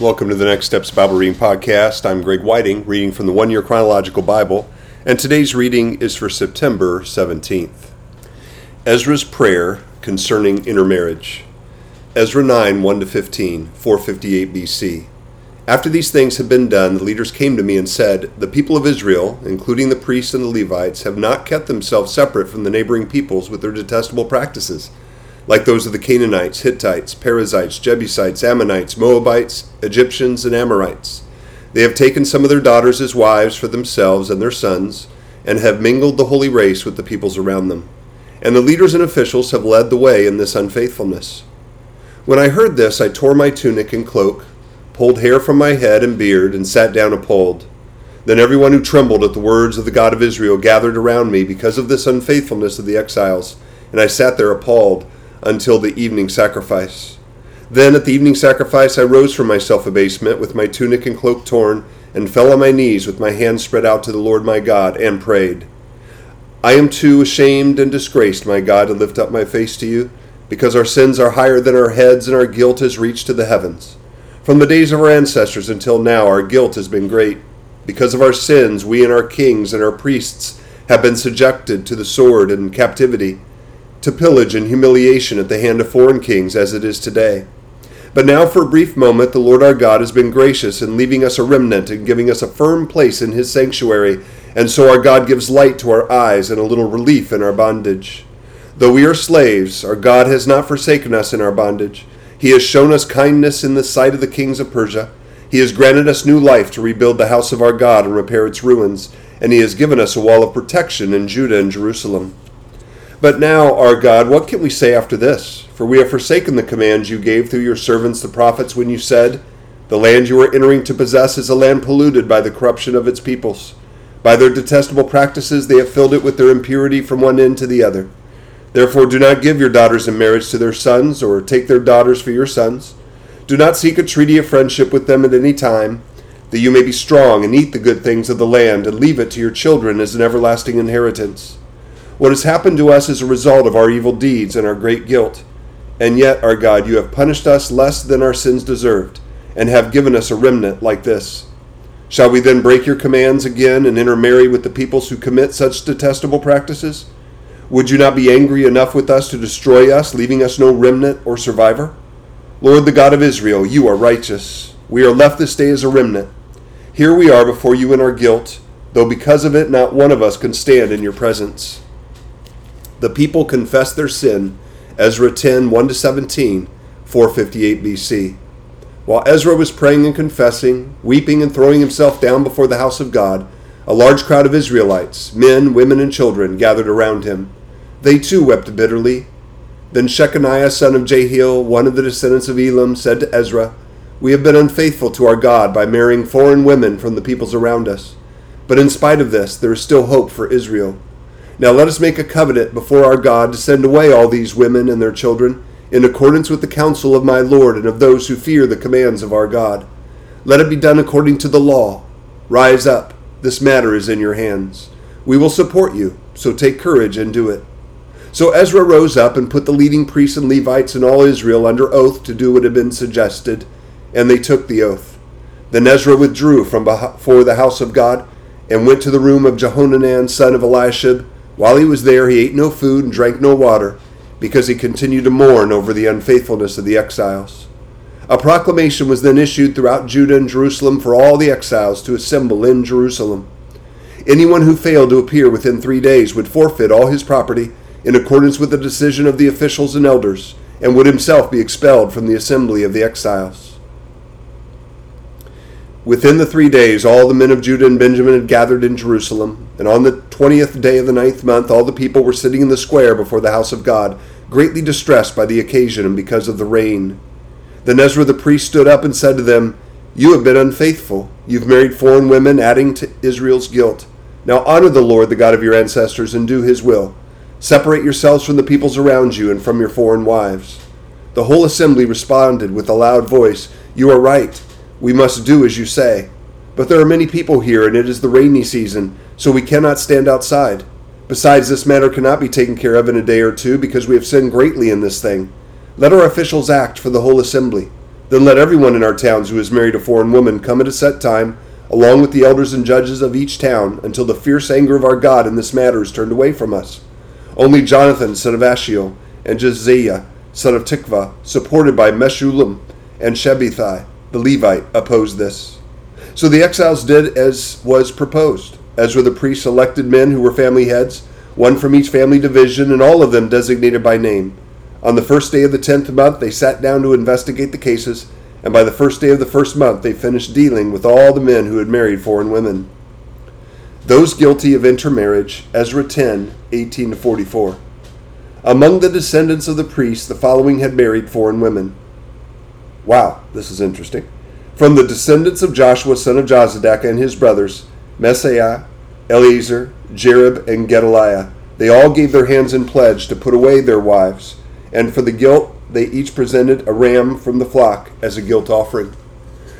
Welcome to the Next Steps Bible Reading Podcast. I'm Greg Whiting, reading from the One Year Chronological Bible, and today's reading is for September 17th. Ezra's Prayer Concerning Intermarriage. Ezra 9, 1-15, 458 BC. After these things had been done, the leaders came to me and said, "The people of Israel, including the priests and the Levites, have not kept themselves separate from the neighboring peoples with their detestable practices, like those of the Canaanites, Hittites, Perizzites, Jebusites, Ammonites, Moabites, Egyptians, and Amorites. They have taken some of their daughters as wives for themselves and their sons, and have mingled the holy race with the peoples around them. And the leaders and officials have led the way in this unfaithfulness." When I heard this, I tore my tunic and cloak, pulled hair from my head and beard, and sat down appalled. Then everyone who trembled at the words of the God of Israel gathered around me because of this unfaithfulness of the exiles, and I sat there appalled, until the evening sacrifice. Then at the evening sacrifice I rose from my self-abasement with my tunic and cloak torn, and fell on my knees with my hands spread out to the Lord my God, and prayed, "I am too ashamed and disgraced, my God, to lift up my face to you, because our sins are higher than our heads, and our guilt has reached to the heavens. From the days of our ancestors until now our guilt has been great. Because of our sins we and our kings and our priests have been subjected to the sword and captivity, to pillage and humiliation at the hand of foreign kings, as it is today. But now for a brief moment the Lord our God has been gracious in leaving us a remnant and giving us a firm place in his sanctuary, and so our God gives light to our eyes and a little relief in our bondage. Though we are slaves, our God has not forsaken us in our bondage. He has shown us kindness in the sight of the kings of Persia. He has granted us new life to rebuild the house of our God and repair its ruins, and he has given us a wall of protection in Judah and Jerusalem. But now, our God, what can we say after this? For we have forsaken the commands you gave through your servants the prophets when you said, 'The land you are entering to possess is a land polluted by the corruption of its peoples. By their detestable practices they have filled it with their impurity from one end to the other. Therefore do not give your daughters in marriage to their sons, or take their daughters for your sons. Do not seek a treaty of friendship with them at any time, that you may be strong and eat the good things of the land, and leave it to your children as an everlasting inheritance. What has happened to us is a result of our evil deeds and our great guilt. And yet, our God, you have punished us less than our sins deserved, and have given us a remnant like this. Shall we then break your commands again and intermarry with the peoples who commit such detestable practices? Would you not be angry enough with us to destroy us, leaving us no remnant or survivor? Lord, the God of Israel, you are righteous. We are left this day as a remnant. Here we are before you in our guilt, though because of it not one of us can stand in your presence." The people confessed their sin, Ezra 10, 1-17, 458 BC. While Ezra was praying and confessing, weeping and throwing himself down before the house of God, a large crowd of Israelites, men, women, and children, gathered around him. They too wept bitterly. Then Shechaniah, son of Jehiel, one of the descendants of Elam, said to Ezra, "We have been unfaithful to our God by marrying foreign women from the peoples around us. But in spite of this, there is still hope for Israel. Now let us make a covenant before our God to send away all these women and their children, in accordance with the counsel of my Lord and of those who fear the commands of our God. Let it be done according to the law. Rise up, this matter is in your hands. We will support you, so take courage and do it." So Ezra rose up and put the leading priests and Levites and all Israel under oath to do what had been suggested, and they took the oath. Then Ezra withdrew from before the house of God and went to the room of Jehonanan, son of Eliashib. While he was there, he ate no food and drank no water, because he continued to mourn over the unfaithfulness of the exiles. A proclamation was then issued throughout Judah and Jerusalem for all the exiles to assemble in Jerusalem. Anyone who failed to appear within 3 days would forfeit all his property in accordance with the decision of the officials and elders, and would himself be expelled from the assembly of the exiles. Within the 3 days, all the men of Judah and Benjamin had gathered in Jerusalem. And on the 20th day of the 9th month, all the people were sitting in the square before the house of God, greatly distressed by the occasion and because of the rain. Then Ezra the priest stood up and said to them, "You have been unfaithful. You've married foreign women, adding to Israel's guilt. Now honor the Lord, the God of your ancestors, and do his will. Separate yourselves from the peoples around you and from your foreign wives." The whole assembly responded with a loud voice, "You are right. We must do as you say. But there are many people here, and it is the rainy season, so we cannot stand outside. Besides, this matter cannot be taken care of in a day or two, because we have sinned greatly in this thing. Let our officials act for the whole assembly. Then let everyone in our towns who is married a foreign woman come at a set time, along with the elders and judges of each town, until the fierce anger of our God in this matter is turned away from us. Only Jonathan, son of Ashiel, and Josiah, son of Tikva, supported by Meshulam and Shebethai, the Levite, opposed this. So the exiles did as was proposed. Ezra the priest selected men who were family heads, one from each family division, and all of them designated by name. On the first day of the 10th month, they sat down to investigate the cases, and by the first day of the 1st month, they finished dealing with all the men who had married foreign women. Those guilty of intermarriage, Ezra 10, 18-44. Among the descendants of the priests, the following had married foreign women. Wow, this is interesting. From the descendants of Joshua, son of Jozadak, and his brothers, Messiah, Eliezer, Jerob, and Gedaliah, they all gave their hands in pledge to put away their wives, and for the guilt they each presented a ram from the flock as a guilt offering.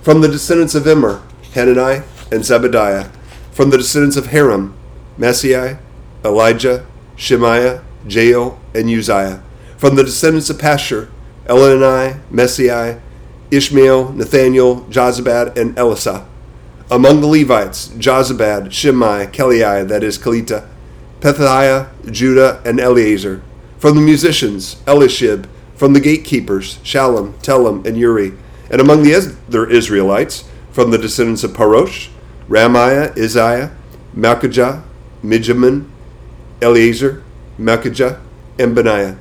From the descendants of Immer, Hanani, and Zebadiah. From the descendants of Haram, Messiah, Elijah, Shemaiah, Jael, and Uzziah. From the descendants of Pashur, Elani, Messiah, Ishmael, Nathaniel, Jazabad, and Elisah. Among the Levites, Jazabad, Shimei, Keliah, that is, Kelita, Pethiah, Judah, and Eliezer. From the musicians, Eliashib. From the gatekeepers, Shalom, Telem, and Uri. And among the other Israelites, from the descendants of Parosh, Ramiah, Uzziah, Malkijah, Midjamin, Eliezer, Malkijah, and Baniah.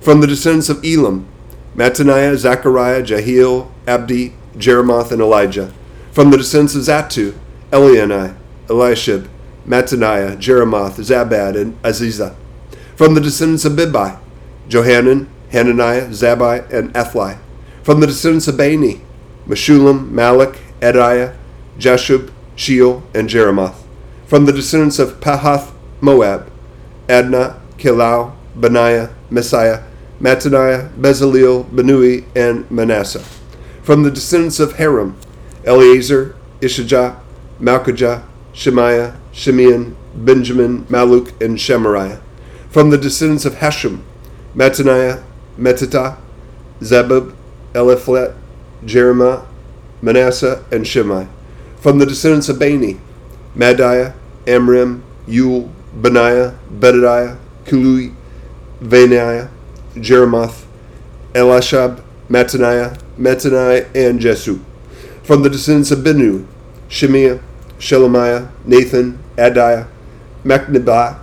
From the descendants of Elam, Mataniah, Zechariah, Jehiel, Abdi, Jeremoth, and Elijah. From the descendants of Zattu, Elianai, Eliashib, Mataniah, Jeremoth, Zabad, and Azizah. From the descendants of Bibai, Johanan, Hananiah, Zabai, and Athli. From the descendants of Bani, Meshulam, Malak, Ediah, Jashub, Sheol, and Jeremoth. From the descendants of Pahath Moab, Adnah, Kilau, Benaiah, Messiah, Mataniah, Bezaleel, Benui, and Manasseh. From the descendants of Haram, Eliezer, Ishijah, Malkijah, Shemaiah, Shimeon, Benjamin, Maluk, and Shemariah. From the descendants of Hashem, Mataniah, Metatah, Zebub, Eliphelet, Jeremiah, Manasseh, and Shimei. From the descendants of Bani, Maddiah, Amram, Yul, Benaiah, Bedadiah, Kilui, Vaniah, Jeremoth, Eliashib, Mataniah, and Jesu. From the descendants of Benu, Shemaiah, Shelemiah, Nathan, Adiah, Machnebah,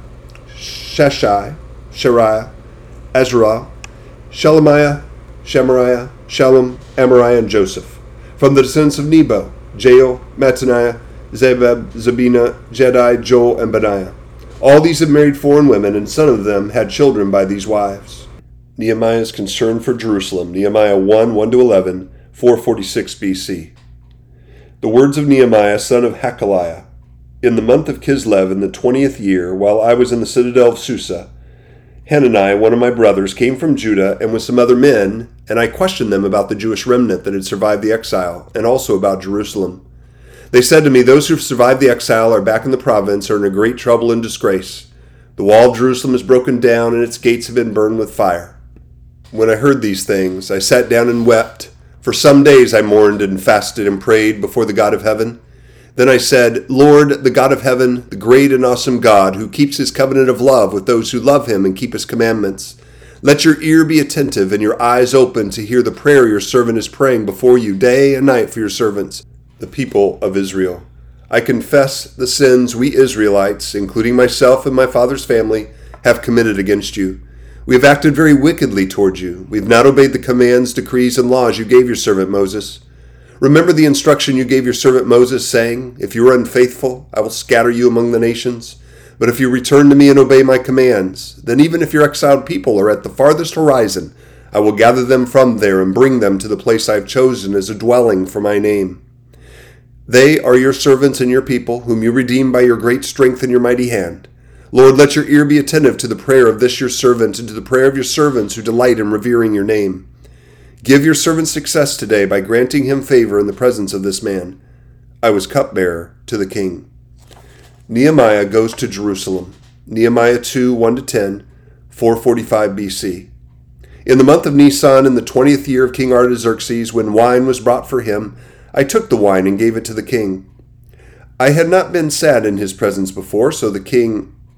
Sheshai, Shariah, Ezra, Shelemiah, Shemariah, Shalom, Amariah, and Joseph. From the descendants of Nebo, Jael, Mataniah, Zebeb, Zabina, Jedi, Joel, and Benaiah. All these had married foreign women, and some of them had children by these wives. Nehemiah's concern for Jerusalem, Nehemiah 1, 1-11, 446 BC. The words of Nehemiah, son of Hakaliah. In the month of Kislev, in the 20th year, while I was in the citadel of Susa, Hanani, one of my brothers, came from Judah and with some other men, and I questioned them about the Jewish remnant that had survived the exile, and also about Jerusalem. They said to me, "Those who have survived the exile are back in the province, are in a great trouble and disgrace. The wall of Jerusalem is broken down, and its gates have been burned with fire." When I heard these things, I sat down and wept. For some days I mourned and fasted and prayed before the God of heaven. Then I said, "Lord, the God of heaven, the great and awesome God, who keeps his covenant of love with those who love him and keep his commandments, let your ear be attentive and your eyes open to hear the prayer your servant is praying before you day and night for your servants, the people of Israel. I confess the sins we Israelites, including myself and my father's family, have committed against you. We have acted very wickedly toward you. We have not obeyed the commands, decrees, and laws you gave your servant Moses. Remember the instruction you gave your servant Moses, saying, 'If you are unfaithful, I will scatter you among the nations. But if you return to me and obey my commands, then even if your exiled people are at the farthest horizon, I will gather them from there and bring them to the place I have chosen as a dwelling for my name. They are your servants and your people, whom you redeem by your great strength and your mighty hand. Lord, let your ear be attentive to the prayer of this your servant and to the prayer of your servants who delight in revering your name. Give your servant success today by granting him favor in the presence of this man." I was cupbearer to the king. Nehemiah goes to Jerusalem. Nehemiah 2, 1-10, 445 BC. In the month of Nisan, in the 20th year of King Artaxerxes, when wine was brought for him, I took the wine and gave it to the king. I had not been sad in his presence before, so the king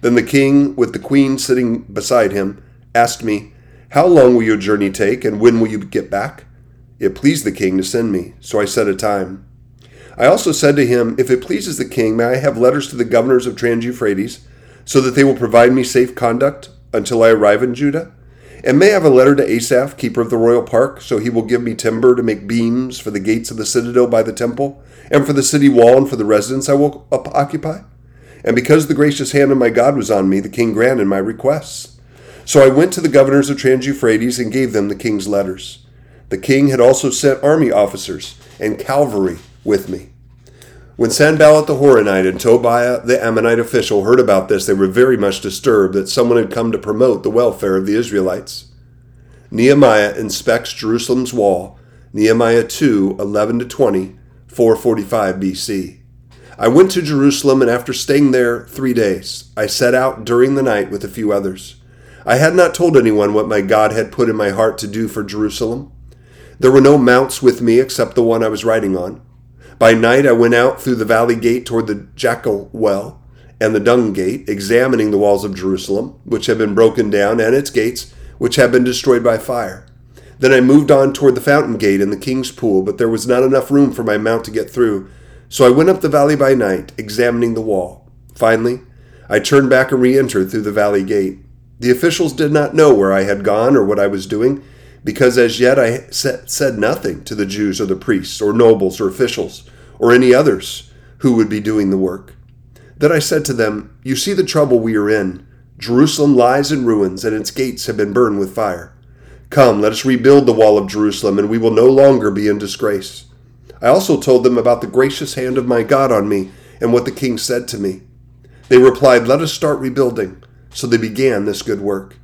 Then the king, with the queen sitting beside him, asked me, "How long will your journey take, and when will you get back?" It pleased the king to send me, so I set a time. I also said to him, "If it pleases the king, may I have letters to the governors of Trans-Euphrates, so that they will provide me safe conduct until I arrive in Judah? And may I have a letter to Asaph, keeper of the royal park, so he will give me timber to make beams for the gates of the citadel by the temple, and for the city wall and for the residence I will occupy?" And because the gracious hand of my God was on me, the king granted my requests. So I went to the governors of Trans-Euphrates and gave them the king's letters. The king had also sent army officers and cavalry with me. When Sanballat the Horonite and Tobiah the Ammonite official heard about this, they were very much disturbed that someone had come to promote the welfare of the Israelites. Nehemiah inspects Jerusalem's wall, Nehemiah 2, 11-20, 445 BC. I went to Jerusalem, and after staying there 3 days, I set out during the night with a few others. I had not told anyone what my God had put in my heart to do for Jerusalem. There were no mounts with me except the one I was riding on. By night I went out through the valley gate toward the Jackal Well and the Dung Gate, examining the walls of Jerusalem, which had been broken down, and its gates, which had been destroyed by fire. Then I moved on toward the Fountain Gate and the King's Pool, but there was not enough room for my mount to get through, so I went up the valley by night, examining the wall. Finally, I turned back and re-entered through the valley gate. The officials did not know where I had gone or what I was doing, because as yet I said nothing to the Jews or the priests or nobles or officials or any others who would be doing the work. Then I said to them, "You see the trouble we are in. Jerusalem lies in ruins, and its gates have been burned with fire. Come, let us rebuild the wall of Jerusalem, and we will no longer be in disgrace." I also told them about the gracious hand of my God on me and what the king said to me. They replied, "Let us start rebuilding." So they began this good work.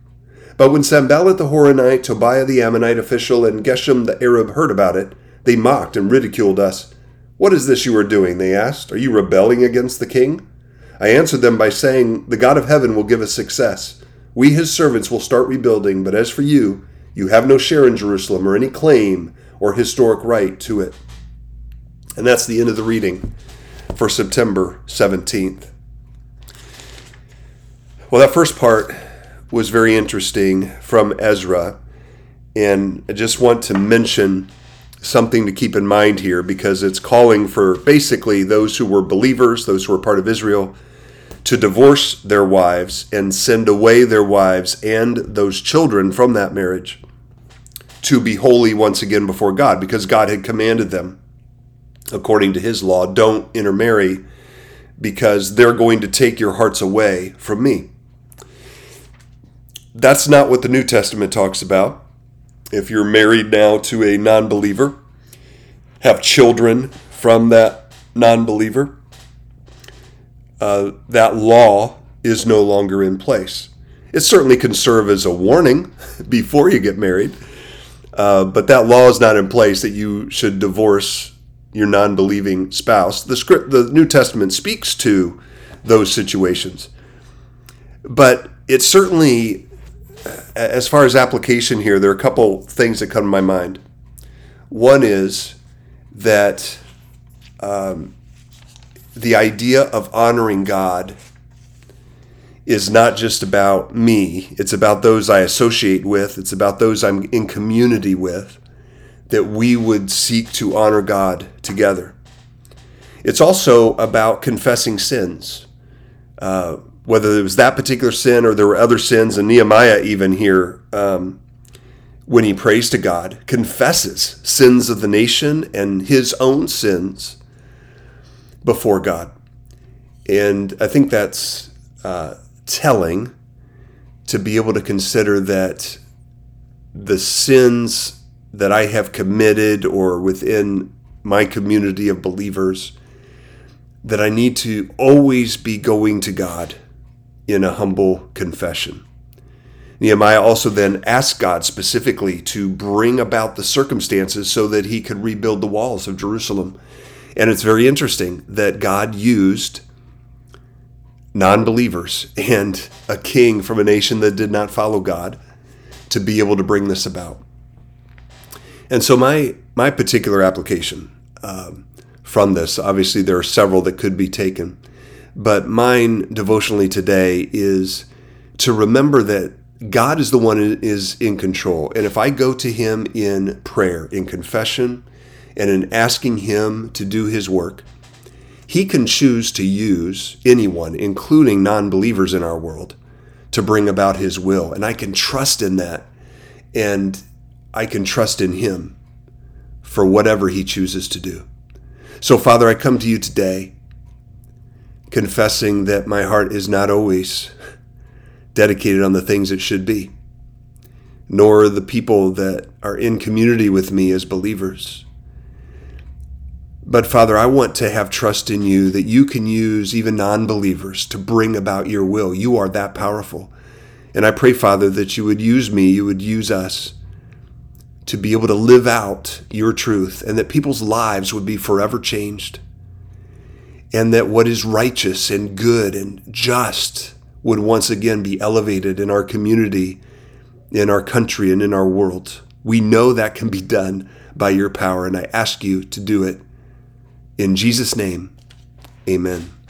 But when Sanballat the Horonite, Tobiah the Ammonite official, and Geshem the Arab heard about it, they mocked and ridiculed us. "What is this you are doing?" they asked. "Are you rebelling against the king?" I answered them by saying, "The God of heaven will give us success. We, his servants, will start rebuilding, but as for you, you have no share in Jerusalem or any claim or historic right to it." And that's the end of the reading for September 17th. Well, that first part was very interesting from Ezra, and I just want to mention something to keep in mind here, because it's calling for basically those who were believers, those who were part of Israel, to divorce their wives and send away their wives and those children from that marriage to be holy once again before God, because God had commanded them according to his law, "Don't intermarry, because they're going to take your hearts away from me." That's not what the New Testament talks about. If you're married now to a non-believer, have children from that non-believer, that law is no longer in place. It certainly can serve as a warning before you get married, but that law is not in place that you should divorce your non-believing spouse. The New Testament speaks to those situations, but it certainly, as far as application here, there are a couple things that come to my mind. One is that the idea of honoring God is not just about me. It's about those I associate with. It's about those I'm in community with, that we would seek to honor God together. It's also about confessing sins. Whether it was that particular sin or there were other sins, and Nehemiah even here, when he prays to God, confesses sins of the nation and his own sins before God. And I think that's telling to be able to consider that the sins that I have committed or within my community of believers, that I need to always be going to God in a humble confession. Nehemiah also then asked God specifically to bring about the circumstances so that he could rebuild the walls of Jerusalem. And it's very interesting that God used non-believers and a king from a nation that did not follow God to be able to bring this about. And so my particular application from this, obviously there are several that could be taken, but mine devotionally today is to remember that God is the one who is in control. And if I go to him in prayer, in confession, and in asking him to do his work, he can choose to use anyone, including non-believers in our world, to bring about his will. And I can trust in that, and I can trust in him for whatever he chooses to do. So, Father, I come to you today confessing that my heart is not always dedicated on the things it should be, nor the people that are in community with me as believers. But, Father, I want to have trust in you that you can use even non-believers to bring about your will. You are that powerful. And I pray, Father, that you would use me, you would use us to be able to live out your truth, and that people's lives would be forever changed, and that what is righteous and good and just would once again be elevated in our community, in our country, and in our world. We know that can be done by your power, and I ask you to do it. In Jesus' name, amen.